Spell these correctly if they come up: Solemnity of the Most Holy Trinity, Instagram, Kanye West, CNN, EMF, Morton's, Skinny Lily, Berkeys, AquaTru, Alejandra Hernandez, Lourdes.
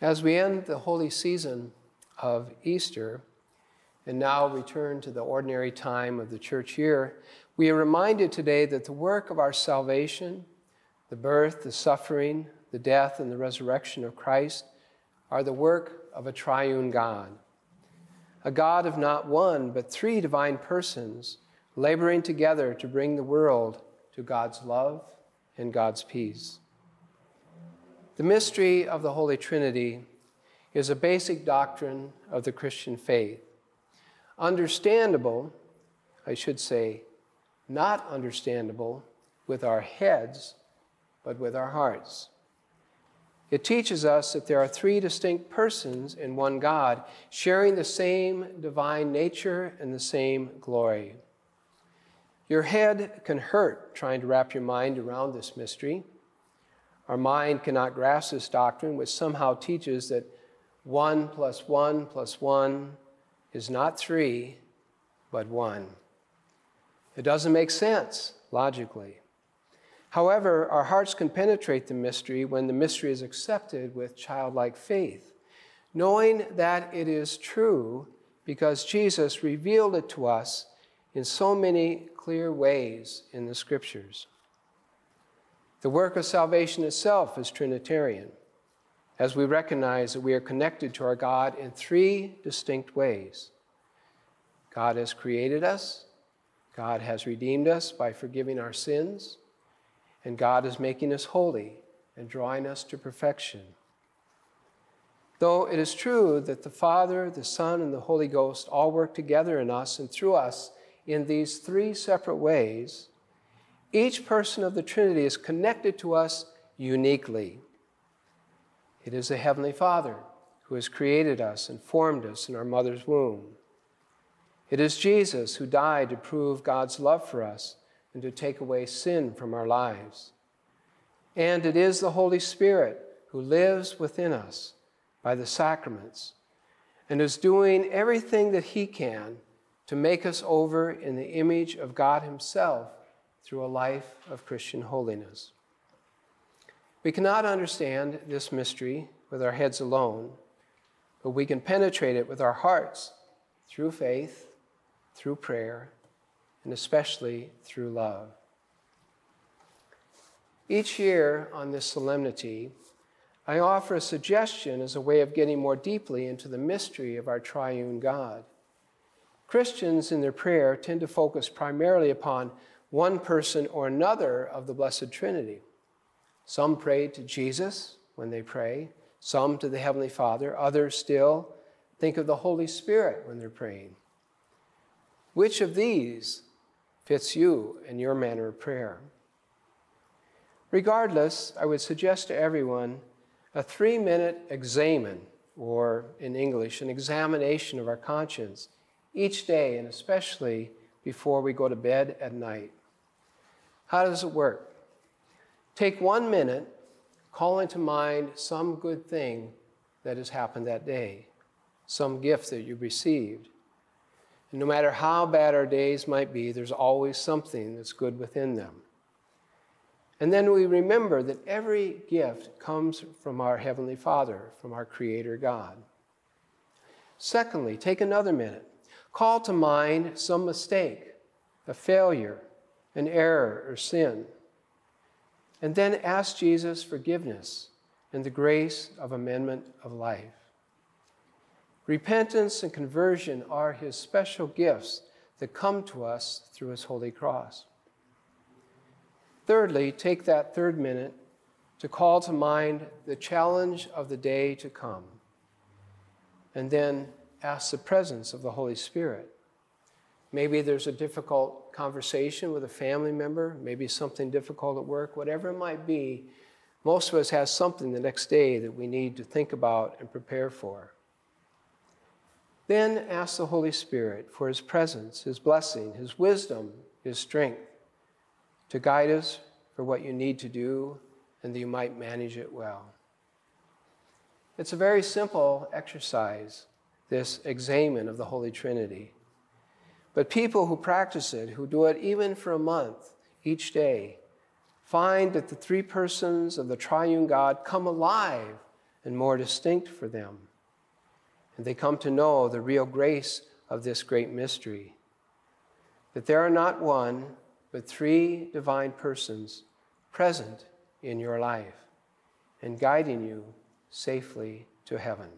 As we end the holy season of Easter and now return to the ordinary time of the church year, we are reminded today that the work of our salvation, the birth, the suffering, the death, and the resurrection of Christ are the work of a triune God, a God of not one but three divine persons laboring together to bring the world to God's love and God's peace. The mystery of the Holy Trinity is a basic doctrine of the Christian faith. Understandable, I should say, not understandable with our heads, but with our hearts. It teaches us that there are three distinct persons in one God, sharing the same divine nature and the same glory. Your head can hurt trying to wrap your mind around this mystery. Our mind cannot grasp this doctrine, which somehow teaches that 1 + 1 + 1 is not 3, but 1. It doesn't make sense logically. However, our hearts can penetrate the mystery when the mystery is accepted with childlike faith, knowing that it is true because Jesus revealed it to us in so many clear ways in the Scriptures. The work of salvation itself is Trinitarian, as we recognize that we are connected to our God in three distinct ways. God has created us, God has redeemed us by forgiving our sins, and God is making us holy and drawing us to perfection. Though it is true that the Father, the Son, and the Holy Ghost all work together in us and through us in these three separate ways, each person of the Trinity is connected to us uniquely. It is the Heavenly Father who has created us and formed us in our mother's womb. It is Jesus who died to prove God's love for us and to take away sin from our lives. And it is the Holy Spirit who lives within us by the sacraments and is doing everything that He can to make us over in the image of God Himself through a life of Christian holiness. We cannot understand this mystery with our heads alone, but we can penetrate it with our hearts through faith, through prayer, and especially through love. Each year on this solemnity, I offer a suggestion as a way of getting more deeply into the mystery of our triune God. Christians in their prayer tend to focus primarily upon one person or another of the Blessed Trinity. Some pray to Jesus when they pray, some to the Heavenly Father, others still think of the Holy Spirit when they're praying. Which of these fits you and your manner of prayer? Regardless, I would suggest to everyone a 3-minute examen, or in English, an examination of our conscience each day, and especially before we go to bed at night. How does it work? Take 1 minute, call into mind some good thing that has happened that day, some gift that you received. And no matter how bad our days might be, there's always something that's good within them. And then we remember that every gift comes from our Heavenly Father, from our Creator God. Secondly, take another minute. Call to mind some mistake, a failure, an error, or sin. And then ask Jesus forgiveness and the grace of amendment of life. Repentance and conversion are His special gifts that come to us through His holy cross. Thirdly, take that 3rd minute to call to mind the challenge of the day to come. And then ask the presence of the Holy Spirit. Maybe there's a difficult conversation with a family member, maybe something difficult at work, whatever it might be. Most of us have something the next day that we need to think about and prepare for. Then ask the Holy Spirit for His presence, His blessing, His wisdom, His strength to guide us for what you need to do and that you might manage it well. It's a very simple exercise, this examen of the Holy Trinity. But people who practice it, who do it even for a month each day, find that the three persons of the triune God come alive and more distinct for them. And they come to know the real grace of this great mystery, that there are not one, but three divine persons present in your life and guiding you safely to heaven.